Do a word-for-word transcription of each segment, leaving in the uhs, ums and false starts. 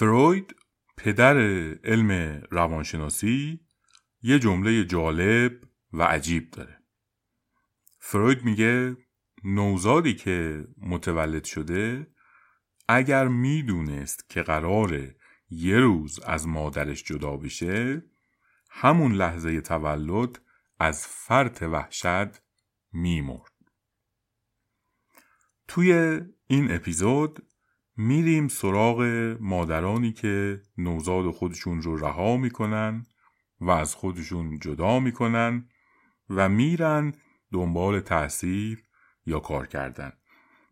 فروید پدر علم روانشناسی یه جمله جالب و عجیب داره. فروید میگه نوزادی که متولد شده اگر میدونست که قراره یه روز از مادرش جدا بشه، همون لحظه تولد از فرط وحشت میمرد. توی این اپیزود میریم سراغ مادرانی که نوزاد خودشون رو رها میکنن و از خودشون جدا میکنن و میرن دنبال تأثیر یا کار کردن.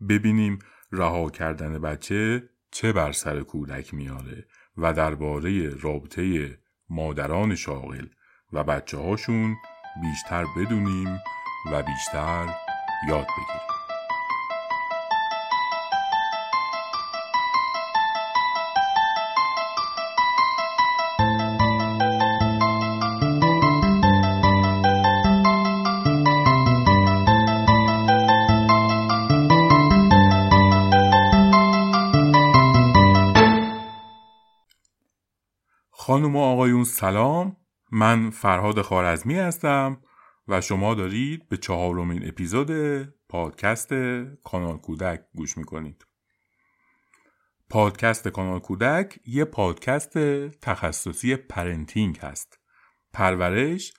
ببینیم رها کردن بچه چه بر سر کودک میاره و درباره رابطه مادران شاغل و بچه هاشون بیشتر بدونیم و بیشتر یاد بگیریم. خانم و آقایون سلام، من فرهاد خوارزمی هستم و شما دارید به چهارمین اپیزود پادکست کانال کودک گوش میکنید. پادکست کانال کودک یه پادکست تخصصی پرنتینگ هست، پرورش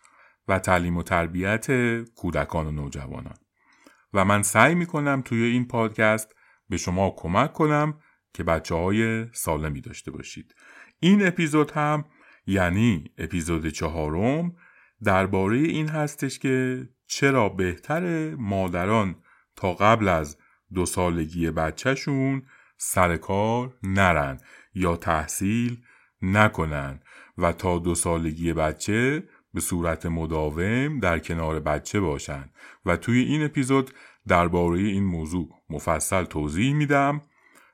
و تعلیم و تربیت کودکان و نوجوانان، و من سعی میکنم توی این پادکست به شما کمک کنم که بچه‌های سالمی داشته باشید. این اپیزود هم، یعنی اپیزود چهارم، درباره این هستش که چرا بهتره مادران تا قبل از دو سالگی بچهشون سر کار نرن یا تحصیل نکنن و تا دو سالگی بچه به صورت مداوم در کنار بچه باشن و توی این اپیزود درباره این موضوع مفصل توضیح میدم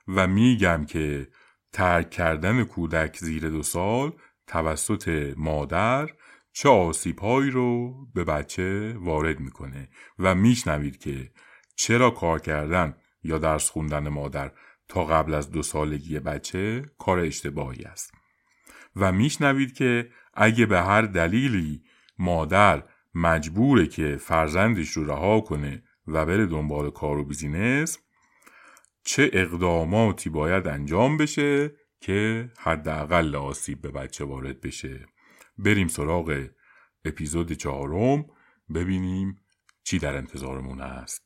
و میگم که ترک کردن کودک زیر دو سال توسط مادر چه آسیب‌هایی رو به بچه وارد میکنه و میشنوید که چرا کار کردن یا درس خوندن مادر تا قبل از دو سالگی بچه کار اشتباهی است و میشنوید که اگه به هر دلیلی مادر مجبوره که فرزندش رو رها کنه و بره دنبال کار و بیزینس، چه اقداماتی باید انجام بشه که حداقل آسیب به بچه وارد بشه. بریم سراغ اپیزود چهارم، ببینیم چی در انتظارمون است.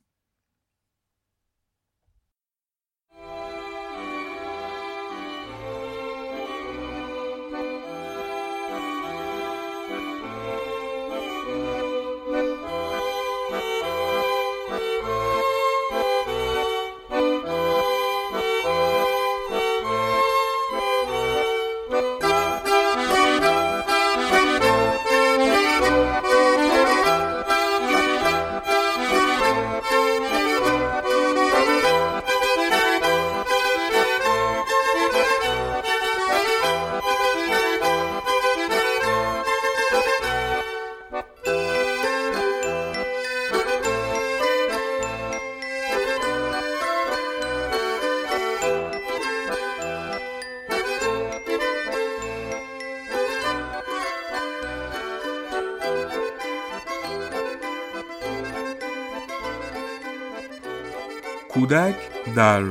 کودک در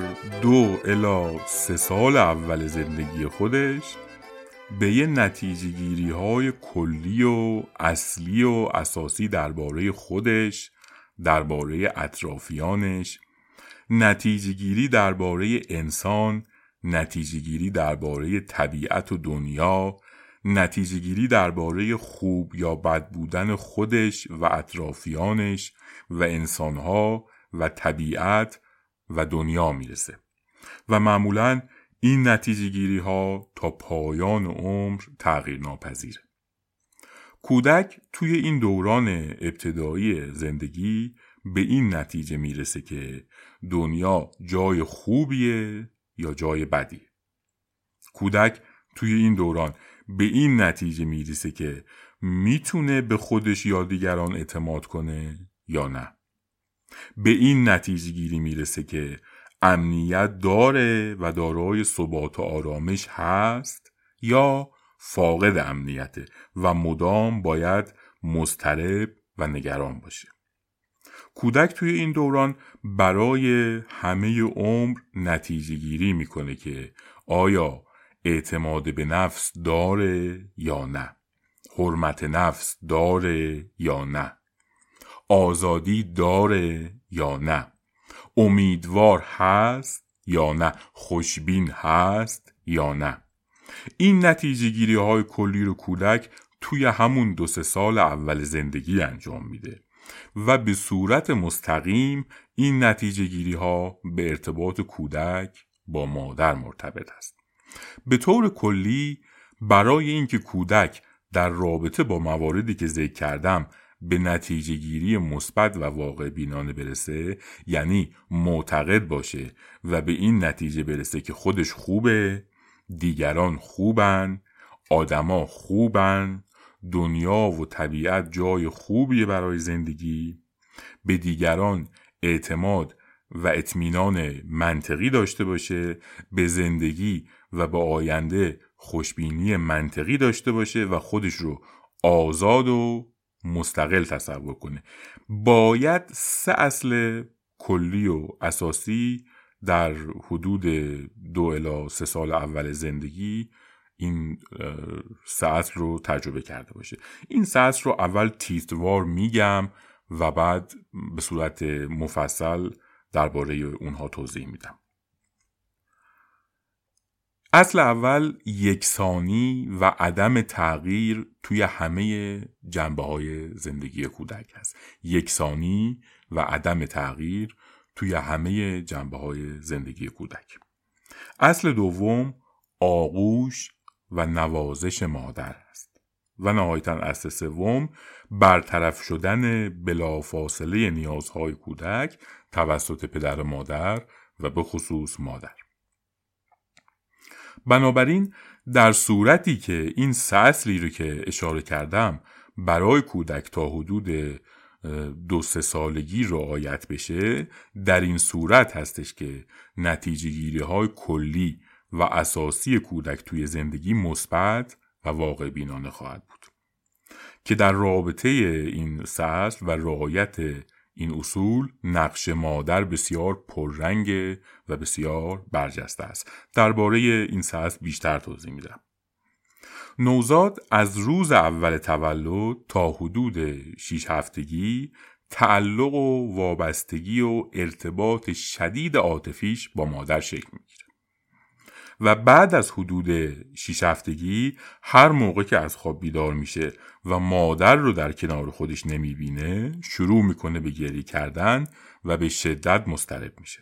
دو الی سه سال اول زندگی خودش به یه نتیجه گیری های کلی و اصلی و اساسی درباره خودش، درباره اطرافیانش، نتیجه گیری درباره انسان، نتیجه گیری درباره طبیعت و دنیا، نتیجه گیری درباره خوب یا بد بودن خودش و اطرافیانش و انسانها و طبیعت و دنیا میرسه و معمولاً این نتیجه گیری ها تا پایان عمر تغییر ناپذیره. کودک توی این دوران ابتدایی زندگی به این نتیجه میرسه که دنیا جای خوبیه یا جای بدیه. کودک توی این دوران به این نتیجه میرسه که میتونه به خودش یا دیگران اعتماد کنه یا نه. به این نتیجه گیری میرسه که امنیت داره و دارای ثبات و آرامش هست یا فاقد امنیته و مدام باید مضطرب و نگران باشه. کودک توی این دوران برای همه عمر نتیجه گیری میکنه که آیا اعتماد به نفس داره یا نه، حرمت نفس داره یا نه، آزادی داره یا نه، امیدوار هست یا نه، خوشبین هست یا نه. این نتیجه گیری های کلی رو کودک توی همون دو سه سال اول زندگی انجام میده و به صورت مستقیم این نتیجه گیری ها به ارتباط کودک با مادر مرتبط است. به طور کلی برای اینکه کودک در رابطه با مواردی که ذکر کردم به نتیجه گیری مثبت و واقع بینانه برسه، یعنی معتقد باشه و به این نتیجه برسه که خودش خوبه، دیگران خوبن، آدما خوبن، دنیا و طبیعت جای خوبیه برای زندگی، به دیگران اعتماد و اطمینان منطقی داشته باشه، به زندگی و به آینده خوشبینی منطقی داشته باشه و خودش رو آزاد و مستقل تصور کنه. باید سه اصل کلی و اساسی در حدود دو الی سه سال اول زندگی این ساعت رو تجربه کرده باشه. این ساعت رو اول تیتروار میگم و بعد به صورت مفصل درباره اونها توضیح میدم. اصل اول یکسانی و عدم تغییر توی همه جنبه‌های زندگی کودک هست. یکسانی و عدم تغییر توی همه جنبه‌های زندگی کودک. اصل دوم آغوش و نوازش مادر است و نهایتاً اصل سوم برطرف شدن بلافاصله نیازهای کودک توسط پدر و مادر و به خصوص مادر. بنابراین در صورتی که این سه اصلی رو که اشاره کردم برای کودک تا حدود دو سه سالگی رعایت بشه، در این صورت هستش که نتیجه گیری های کلی و اساسی کودک توی زندگی مثبت و واقع بینانه خواهد بود که در رابطه این سه اصل و رعایت این اصول نقش مادر بسیار پررنگ و بسیار برجسته است. درباره این ساعت بیشتر توضیح میدم. نوزاد از روز اول تولد تا حدود شش هفتگی تعلق و وابستگی و ارتباط شدید عاطفیش با مادر شکل میگیره و بعد از حدود شش هفتگی هر موقع که از خواب بیدار میشه و مادر رو در کنار خودش نمیبینه شروع میکنه به گریه کردن و به شدت مضطرب میشه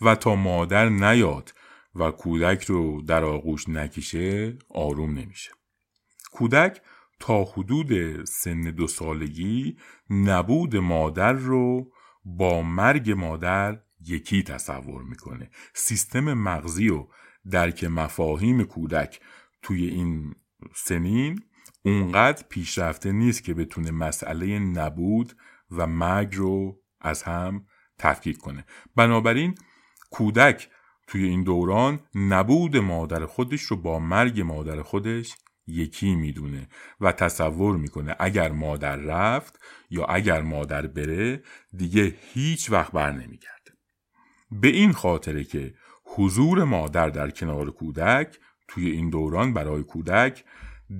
و تا مادر نیاد و کودک رو در آغوش نکشه آروم نمیشه. کودک تا حدود سن دو سالگی نبود مادر رو با مرگ مادر یکی تصور میکنه. سیستم مغزی و درک مفاهیم کودک توی این سنین اونقدر پیشرفته نیست که بتونه مسئله نبود و مرگ رو از هم تفکیک کنه. بنابراین کودک توی این دوران نبود مادر خودش رو با مرگ مادر خودش یکی میدونه و تصور میکنه اگر مادر رفت یا اگر مادر بره دیگه هیچ وقت بر نمیگرده. به این خاطره که حضور مادر در کنار کودک توی این دوران برای کودک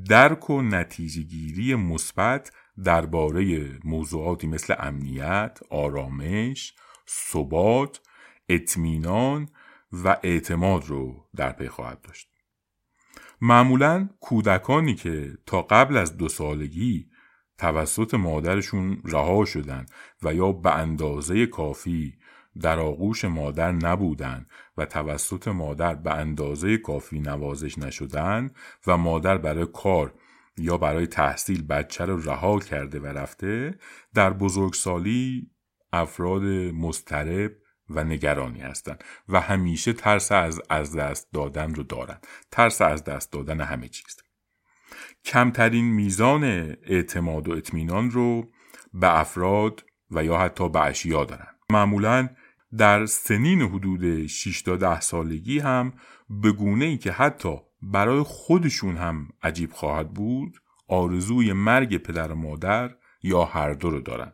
درک و نتیجه گیری مثبت درباره موضوعاتی مثل امنیت، آرامش، ثبات، اطمینان و اعتماد رو در پی خواهد داشت. معمولاً کودکانی که تا قبل از دو سالگی توسط مادرشون رها شدن و یا به اندازه کافی در آغوش مادر نبودن و توسط مادر به اندازه کافی نوازش نشدن و مادر برای کار یا برای تحصیل بچه رو رها کرده و رفته، در بزرگسالی افراد مضطرب و نگرانی هستند و همیشه ترس از از دست دادن رو دارند. ترس از دست دادن همه چیز. کمترین میزان اعتماد و اطمینان رو به افراد و یا حتی به اشیا دارند. معمولاً در سنین حدود شش تا ده سالگی هم به گونه‌ای که حتی برای خودشون هم عجیب خواهد بود آرزوی مرگ پدر و مادر یا هر دو رو دارن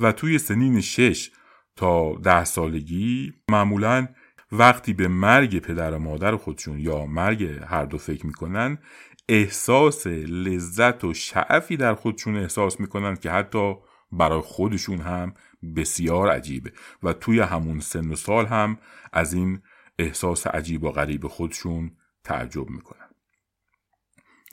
و توی سنین شش تا ده سالگی معمولاً وقتی به مرگ پدر و مادر خودشون یا مرگ هر دو فکر میکنن احساس لذت و شعفی در خودشون احساس میکنن که حتی برای خودشون هم بسیار عجیبه و توی همون سن و سال هم از این احساس عجیب و غریب خودشون تعجب میکنن.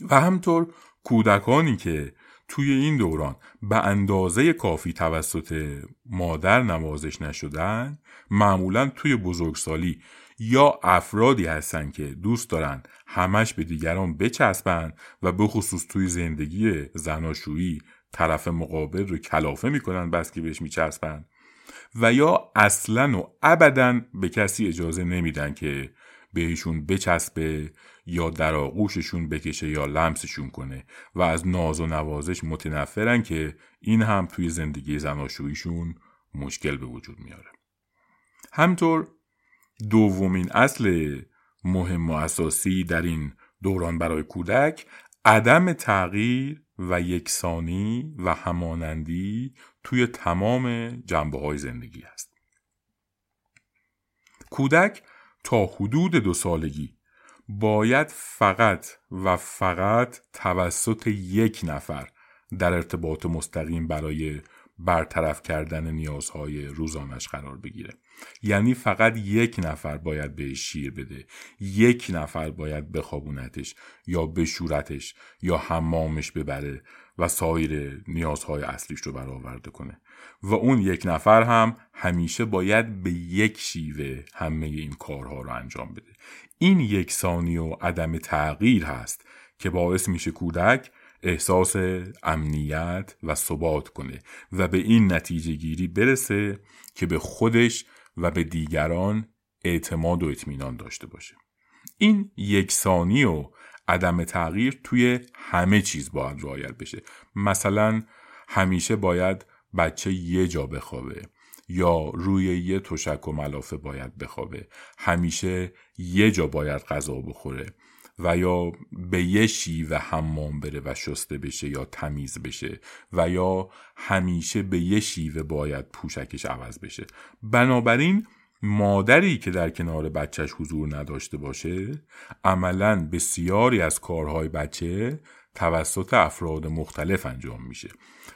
و همطور کودکانی که توی این دوران به اندازه کافی توسط مادر نوازش نشدن معمولاً توی بزرگسالی یا افرادی هستن که دوست دارن همش به دیگران بچسبن و به خصوص توی زندگی زناشویی طرف مقابل رو کلافه میکنن بس که بهش میچسبن و یا اصلاً و ابداً به کسی اجازه نمیدن که بهشون بچسبه یا در آغوششون بکشه یا لمسشون کنه و از ناز و نوازش متنفرن که این هم توی زندگی زناشوییشون مشکل به وجود میاره. همطور دومین اصل مهم و اساسی در این دوران برای کودک عدم تغییر و یکسانی و همانندی توی تمام جنبه‌های زندگی است. کودک تا حدود دو سالگی باید فقط و فقط توسط یک نفر در ارتباط مستقیم برای برطرف کردن نیازهای روزانش قرار بگیره. یعنی فقط یک نفر باید بهش شیر بده، یک نفر باید بخوابونتش یا بشورتش یا حمامش ببره و سایر نیازهای اصلیش رو برآورده کنه و اون یک نفر هم همیشه باید به یک شیوه همه این کارها رو انجام بده. این یکسانی و عدم تغییر هست که باعث میشه کودک احساس امنیت و ثبات کنه و به این نتیجه گیری برسه که به خودش و به دیگران اعتماد و اطمینان داشته باشه. این یکسانی و عدم تغییر توی همه چیز باید رعایت بشه. مثلا همیشه باید بچه یه جا بخوابه یا روی یه تشک و ملافه باید بخوابه، همیشه یه جا باید غذا بخوره و یا به یه شیوه حمام بره و شسته بشه یا تمیز بشه و یا همیشه به یه شیوه باید پوشکش عوض بشه. بنابراین مادری که در کنار بچهش حضور نداشته باشه عملاً بسیاری از کارهای بچه توسط افراد مختلف انجام میشه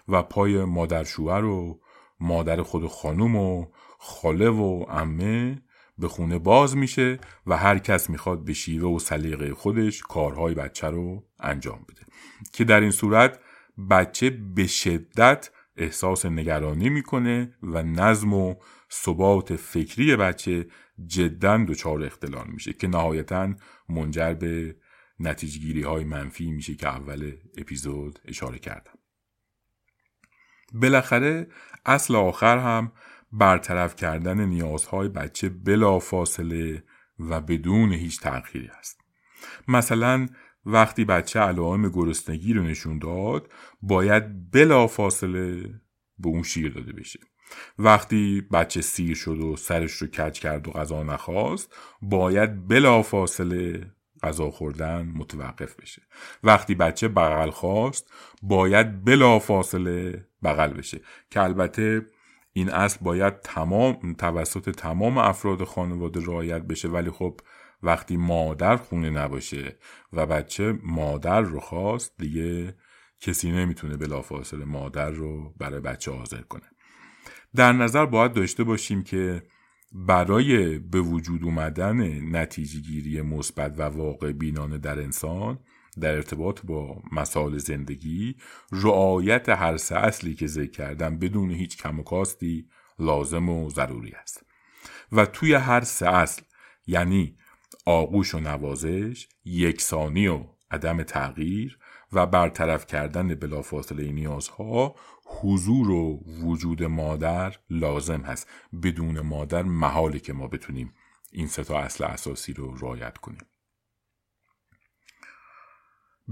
و پای مادر شوهر و مادر خود خانوم و خاله و عمه به خونه باز میشه و هر کس میخواد به شیوه و سلیقه خودش کارهای بچه رو انجام بده که در این صورت بچه به شدت احساس نگرانی میکنه و نظم و ثبات فکری بچه جداً دچار اختلال میشه که نهایتاً منجر به نتیجه‌گیری های منفی میشه که اول اپیزود اشاره کردم. بالاخره اصل آخر هم برطرف کردن نیازهای بچه بلافاصله و بدون هیچ تأخیری است. مثلا وقتی بچه علائم گرسنگی رو نشون داد باید بلافاصله به اون شیر داده بشه. وقتی بچه سیر شد و سرش رو کج کرد و غذا نخواست باید بلافاصله غذا خوردن متوقف بشه. وقتی بچه بغل خواست باید بلافاصله بغل بشه که البته این اصل باید تمام توسط تمام افراد خانواده رعایت بشه ولی خب وقتی مادر خونه نباشه و بچه مادر رو خواست دیگه کسی نمیتونه بلافاصله مادر رو برای بچه حاضر کنه. در نظر باید داشته باشیم که برای به وجود آمدن نتیجه گیری مثبت و واقع بینانه در انسان در ارتباط با مسائل زندگی رعایت هر سه اصلی که ذکر کردم بدون هیچ کم و کاستی لازم و ضروری است و توی هر سه اصل یعنی آغوش و نوازش، یکسانی و عدم تغییر و برطرف کردن بلافاصله نیازها حضور و وجود مادر لازم هست. بدون مادر محاله که ما بتونیم این سه تا اصل اساسی رو رعایت کنیم.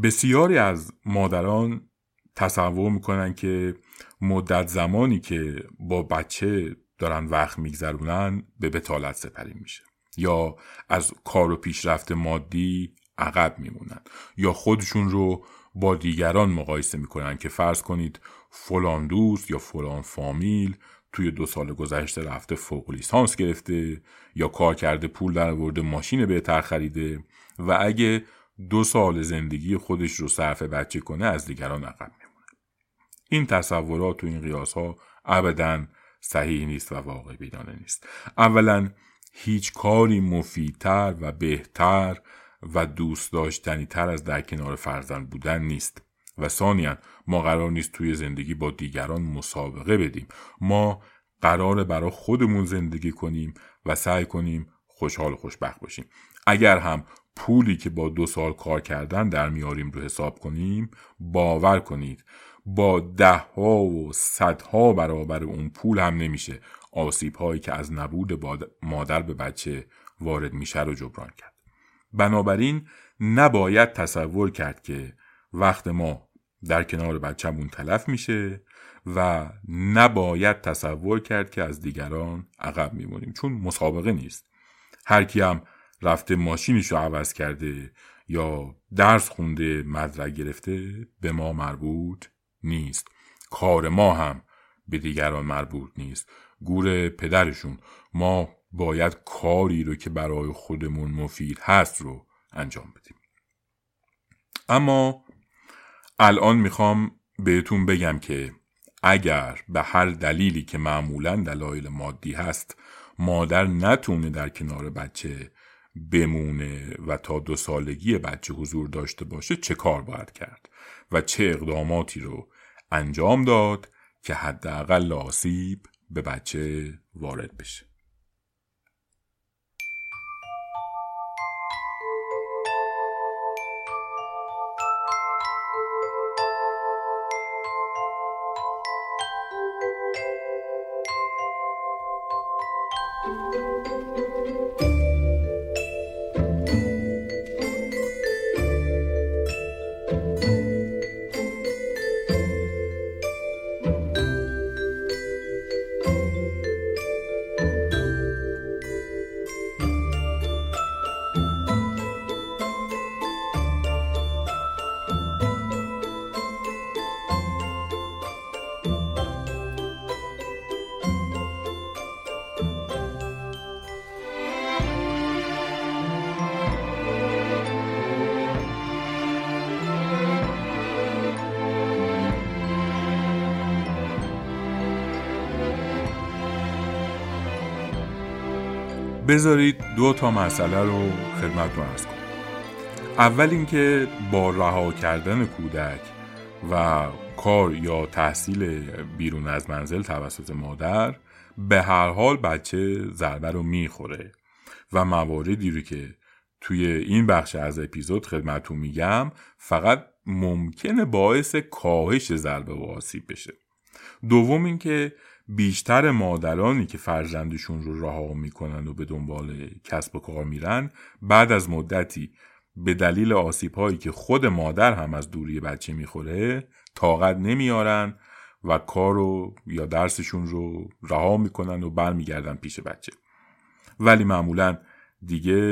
بسیاری از مادران تصور میکنن که مدت زمانی که با بچه دارن وقت میگذرونن به بتالت سپری میشه، یا از کار و پیشرفت مادی عقب میمونن، یا خودشون رو با دیگران مقایسه میکنن که فرض کنید فلان دوست یا فلان فامیل توی دو سال گذشته رفته فوق لیسانس گرفته یا کار کرده، پول درآورده، ماشین بهتر خریده و اگه دو سال زندگی خودش رو صرف بچه کنه از دیگران عقب میمونه. این تصورات و این قیاس ها ابداً صحیح نیست و واقع بیدانه نیست. اولاً هیچ کاری مفیدتر و بهتر و دوست داشتنی تر از در کنار فرزند بودن نیست و ثانیاً ما قرار نیست توی زندگی با دیگران مسابقه بدیم. ما قراره برای خودمون زندگی کنیم و سعی کنیم خوشحال و خوشبخت باشیم. اگر هم پولی که با دو سال کار کردن در میاریم رو حساب کنیم، باور کنید با ده ها و صد ها برابر اون پول هم نمیشه آسیب هایی که از نبود مادر به بچه وارد میشه رو جبران کرد. بنابراین نباید تصور کرد که وقت ما در کنار بچه‌مون تلف میشه و نباید تصور کرد که از دیگران عقب میمونیم، چون مسابقه نیست. هر کی هم رفته ماشینش رو عوض کرده یا درس خونده مدرک گرفته به ما مربوط نیست. کار ما هم به دیگران مربوط نیست. گور پدرشون. ما باید کاری رو که برای خودمون مفید هست رو انجام بدیم. اما الان میخوام بهتون بگم که اگر به هر دلیلی که معمولاً دلایل مادی هست مادر نتونه در کنار بچه بمونه و تا دو سالگی بچه حضور داشته باشه، چه کار باید کرد و چه اقداماتی رو انجام داد که حداقل آسیب به بچه وارد بشه. بذارید دو تا مسئله رو خدمتتون عرض کنم. اول اینکه با رها کردن کودک و کار یا تحصیل بیرون از منزل توسط مادر به هر حال بچه ضربه رو میخوره و مواردی رو که توی این بخش از اپیزود خدمتتون میگم فقط ممکنه باعث کاهش ضربه و آسیب بشه. دوم اینکه بیشتر مادرانی که فرزندشون رو رها میکنن و به دنبال کسب و کار میرن بعد از مدتی به دلیل آسیب‌هایی که خود مادر هم از دوری بچه میخوره طاقت نمیارن و کارو یا درسشون رو رها میکنن و برمیگردن پیش بچه. ولی معمولا دیگه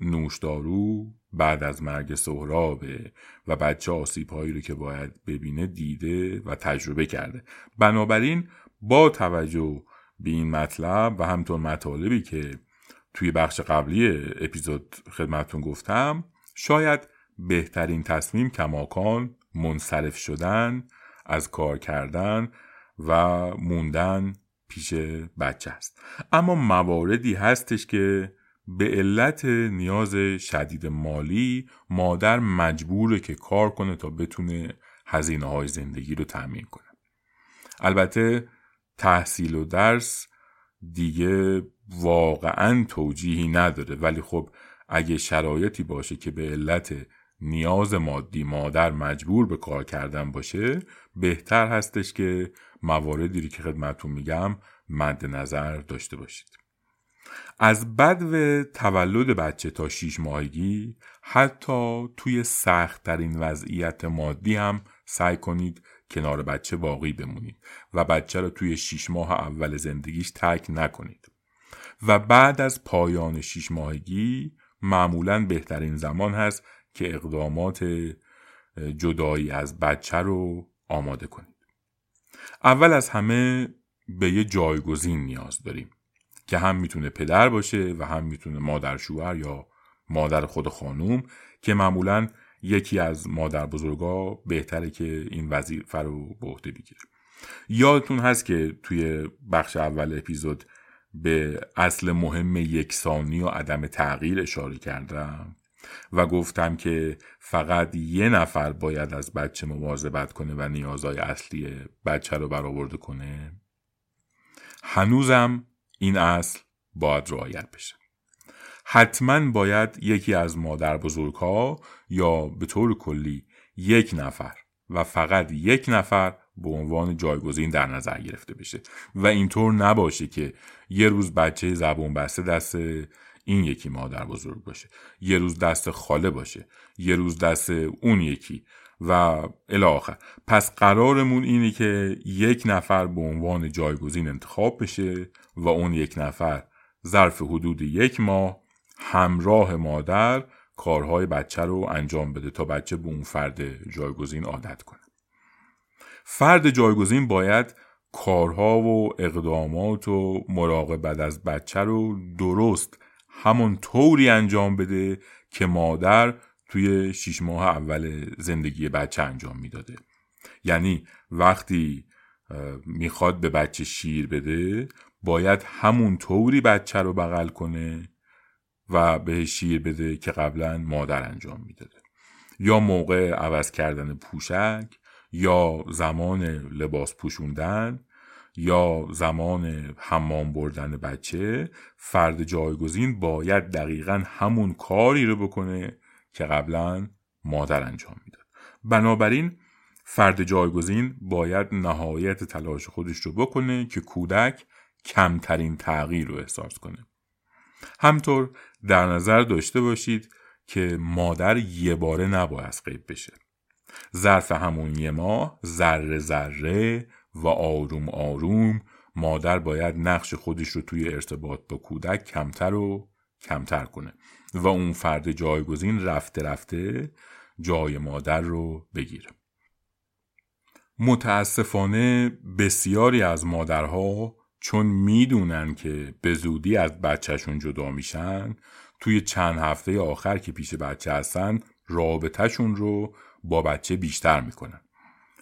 نوشدارو بعد از مرگ سهرابه و بچه آسیب‌هایی رو که باید ببینه دیده و تجربه کرده. بنابراین با توجه به این مطلب و همتون مطالبی که توی بخش قبلی اپیزود خدمتون گفتم، شاید بهترین تصمیم کماکان منصرف شدن از کار کردن و موندن پیش بچه است. اما مواردی هستش که به علت نیاز شدید مالی مادر مجبوره که کار کنه تا بتونه هزینه های زندگی رو تأمین کنه. البته تحصیل و درس دیگه واقعاً توجیهی نداره، ولی خب اگه شرایطی باشه که به علت نیاز مادی مادر مجبور به کار کردن باشه، بهتر هستش که مواردی که خدمتون میگم مد نظر داشته باشید. از بدو تولد بچه تا شیش ماهگی حتی توی سخت‌ترین وضعیت مادی هم سعی کنید کنار بچه باقی بمونید و بچه رو توی شیش ماه اول زندگیش ترک نکنید. و بعد از پایان شیش ماهگی معمولاً بهترین زمان هست که اقدامات جدایی از بچه رو آماده کنید. اول از همه به یه جایگزین نیاز داریم که هم میتونه پدر باشه و هم میتونه مادر شوهر یا مادر خود خانوم، که معمولاً یکی از مادر بزرگا بهتره که این وظیفه رو به عهده بگیره. یادتون هست که توی بخش اول اپیزود به اصل مهم یکسانی و عدم تغییر اشاره کردم و گفتم که فقط یه نفر باید از بچه مواظبت کنه و نیازهای اصلی بچه رو برآورده کنه. هنوزم این اصل باید رعایت بشه. حتما باید یکی از مادر بزرگها یا به طور کلی یک نفر و فقط یک نفر به عنوان جایگزین در نظر گرفته بشه و اینطور نباشه که یه روز بچه زبون بسته دست این یکی مادر بزرگ باشه، یه روز دست خاله باشه، یه روز دست اون یکی و الی آخر. پس قرارمون اینه که یک نفر به عنوان جایگزین انتخاب بشه و اون یک نفر ظرف حدود یک ماه همراه مادر کارهای بچه رو انجام بده تا بچه به اون فرد جایگزین عادت کنه. فرد جایگزین باید کارها و اقدامات و مراقبت از بچه رو درست همون طوری انجام بده که مادر توی شیش ماه اول زندگی بچه انجام میداده. یعنی وقتی میخواد به بچه شیر بده باید همون طوری بچه رو بغل کنه و بهش شیر بده که قبلا مادر انجام میداده، یا موقع عوض کردن پوشک، یا زمان لباس پوشوندن، یا زمان حمام بردن بچه. فرد جایگزین باید دقیقاً همون کاری رو بکنه که قبلا مادر انجام میداد. بنابراین فرد جایگزین باید نهایت تلاش خودش رو بکنه که کودک کمترین تغییر رو احساس کنه. همطور در نظر داشته باشید که مادر یه باره نباید غیب بشه. ظرف همون یه ماه ذره ذره و آروم آروم مادر باید نقش خودش رو توی ارتباط با کودک کمتر و کمتر کنه و اون فرد جایگزین رفته رفته جای مادر رو بگیره. متاسفانه بسیاری از مادرها چون میدونن که به زودی از بچهشون جدا میشن، توی چند هفته آخر که پیش بچه هستن رابطهشون رو با بچه بیشتر میکنن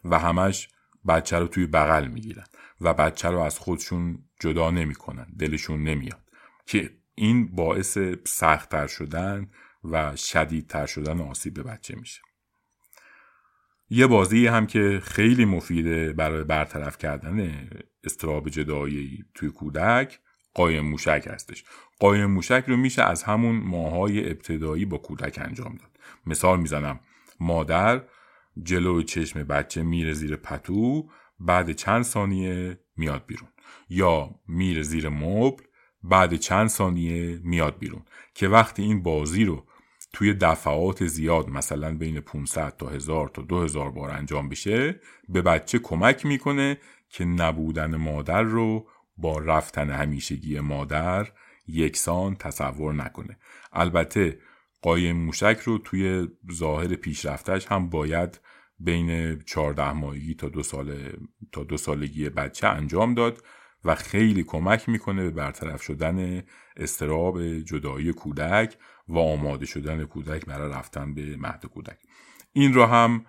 و همش بچه رو توی بغل میگیرن و بچه رو از خودشون جدا نمیکنن، دلشون نمیاد، که این باعث سخت‌تر شدن و شدیدتر شدن آسیب به بچه میشه. یه بازی هم که خیلی مفیده برای برطرف کردن اضطراب جدایی توی کودک، قایم موشک هستش. قایم موشک رو میشه از همون ماهای ابتدایی با کودک انجام داد. مثال میزنم، مادر جلو چشم بچه میره زیر پتو، بعد چند ثانیه میاد بیرون، یا میره زیر مبل، بعد چند ثانیه میاد بیرون، که وقتی این بازی رو توی دفعات زیاد، مثلا بین پانصد تا هزار تا دو هزار بار انجام بشه، به بچه کمک میکنه که نبودن مادر رو با رفتن همیشگی مادر یکسان تصور نکنه. البته قایم موشک رو توی ظاهر پیشرفتش هم باید بین چهارده ماهگی تا دو سال تا دو سالگی بچه انجام داد و خیلی کمک میکنه به برطرف شدن اضطراب جدایی کودک و آماده شدن کودک برای رفتن به مهد کودک. این رو هم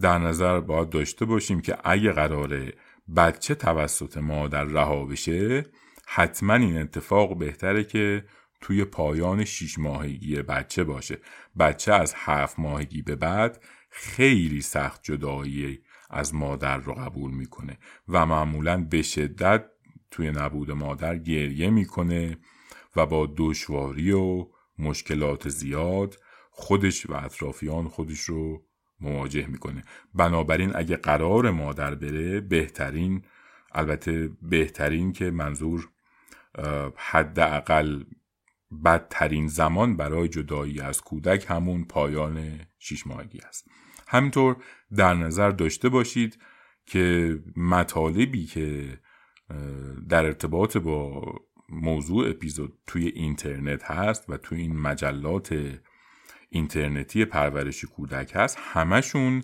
در نظر باید داشته باشیم که اگه قراره بچه توسط مادر رها بشه، حتما این اتفاق بهتره که توی پایان شیش ماهگی بچه باشه. بچه از هفت ماهگی به بعد خیلی سخت جدایی از مادر رو قبول میکنه و معمولاً به شدت توی نبود مادر گریه میکنه و با دشواری و مشکلات زیاد خودش و اطرافیان خودش رو مواجه میکنه. بنابراین اگه قرار مادر بره، بهترین، البته بهترین که منظور حداقل بدترین زمان برای جدایی از کودک همون پایان شیش ماهگی است. همینطور در نظر داشته باشید که مطالبی که در ارتباط با موضوع اپیزود توی اینترنت هست و توی این مجلات اینترنتی پرورش کودک هست، همشون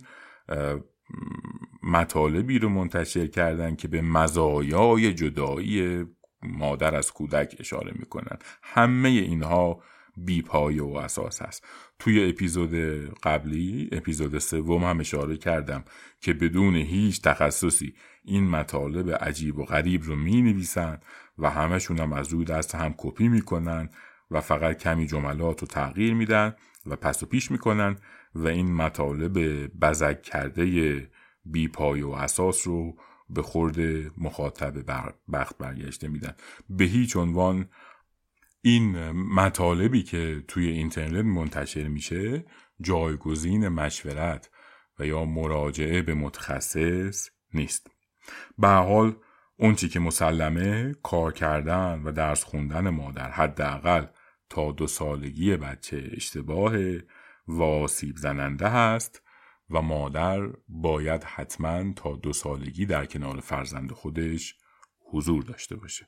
مطالبی رو منتشر کردن که به مزایای جدایی مادر از کودک اشاره میکنن. همه اینها بیپایه و اساس هست. توی اپیزود قبلی، اپیزود سوم هم اشاره کردم که بدون هیچ تخصصی این مطالب عجیب و غریب رو می نویسن و همشون هم از روی دست هم کپی میکنن و فقط کمی جملات رو تغییر میدن و پس و پیش میکنن و این مطالب بزک کرده بیپایه و اساس رو به خورد مخاطب بخت برگشته میدن. به هیچ عنوان این مطالبی که توی اینترنت منتشر میشه جایگزین مشورت و یا مراجعه به متخصص نیست. به هر حال اون چی که مسلمه، کار کردن و درس خوندن مادر حداقل تا دو سالگی بچه اشتباه و آسیب زننده هست و مادر باید حتما تا دو سالگی در کنار فرزند خودش حضور داشته باشه.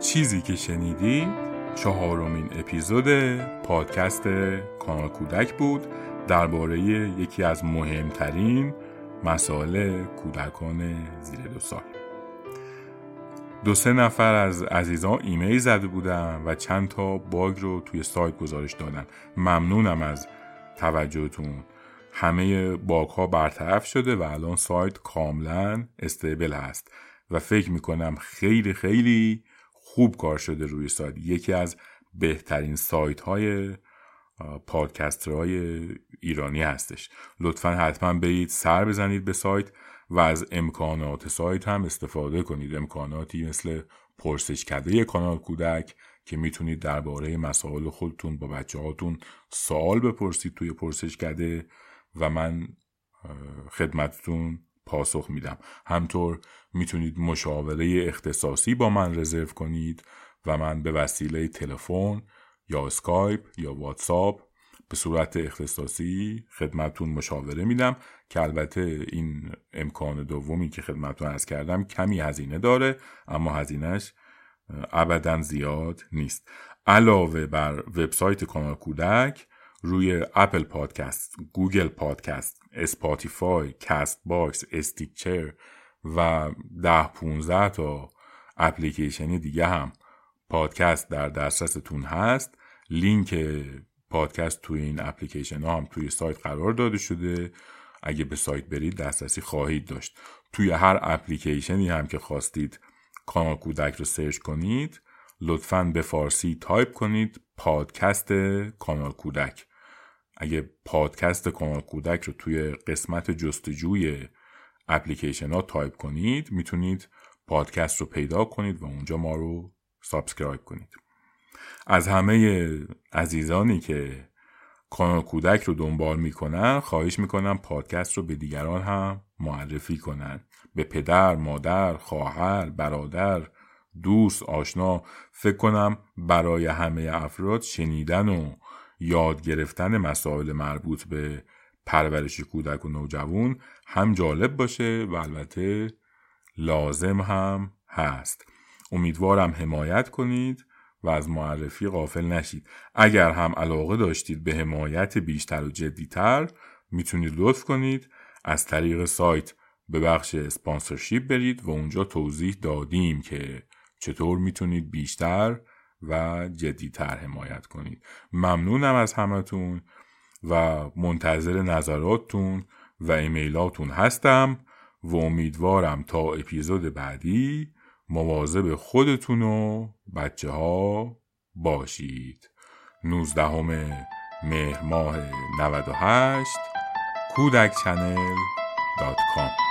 چیزی که شنیدید چهارمین اپیزود پادکست کانال کودک بود درباره یکی از مهمترین مسائل کودکان زیر دو سال. دو سه نفر از عزیزان ایمیل زده بودن و چند تا باگ رو توی سایت گزارش دادن. ممنونم از توجهتون. همه باگ ها برطرف شده و الان سایت کاملا استیبل هست و فکر میکنم خیلی خیلی خوب کار شده روی سایت. یکی از بهترین سایت های پادکسترهای ایرانی هستش. لطفاً حتما برید سر بزنید به سایت و از امکانات سایت هم استفاده کنید. امکاناتی مثل پرسشکده کانال کودک که میتونید درباره مسائل خودتون با بچه هاتون سوال بپرسید توی پرسشکده و من خدمتتون پاسخ میدم. همطور میتونید مشاوره اختصاصی با من رزرو کنید و من به وسیله تلفن یا اسکایپ یا واتساپ به صورت اختصاصی خدمتتون مشاوره میدم که البته این امکان دومی که خدمتتون عرض کردم کمی هزینه داره، اما هزینهش ابدا زیاد نیست. علاوه بر وبسایت کانال کودک، روی اپل پادکست، گوگل پادکست، اسپاتیفای، کست باکس، استیکچر و ده پونزه تا اپلیکیشن دیگه هم پادکست در دسترستون هست. لینک پادکست توی این اپلیکیشن ها هم توی سایت قرار داده شده. اگه به سایت برید دسترسی خواهید داشت. توی هر اپلیکیشنی هم که خواستید کانال کودک رو سرچ کنید، لطفاً به فارسی تایپ کنید پادکست کانال کودک. اگه پادکست کانال کودک رو توی قسمت جستجوی اپلیکیشن ها تایپ کنید، میتونید پادکست رو پیدا کنید و اونجا ما رو سابسکرایب کنید. از همه عزیزانی که کانال کودک رو دنبال میکنن خواهش میکنم پادکست رو به دیگران هم معرفی کنن. به پدر، مادر، خواهر، برادر، دوست، آشنا. فکر کنم برای همه افراد شنیدن و یاد گرفتن مسائل مربوط به پرورش کودک و نوجوان هم جالب باشه و البته لازم هم هست. امیدوارم حمایت کنید و از معرفی غافل نشید. اگر هم علاقه داشتید به حمایت بیشتر و جدیتر، میتونید لطف کنید از طریق سایت به بخش اسپانسرشیپ برید و اونجا توضیح دادیم که چطور میتونید بیشتر و جدی‌تر حمایت کنید. ممنونم از همتون و منتظر نظراتتون و ایمیلاتون هستم و امیدوارم تا اپیزود بعدی مواظب خودتون و بچه ها باشید. نوزدهم مهر ماه نود و هشت کودک چنل دات کام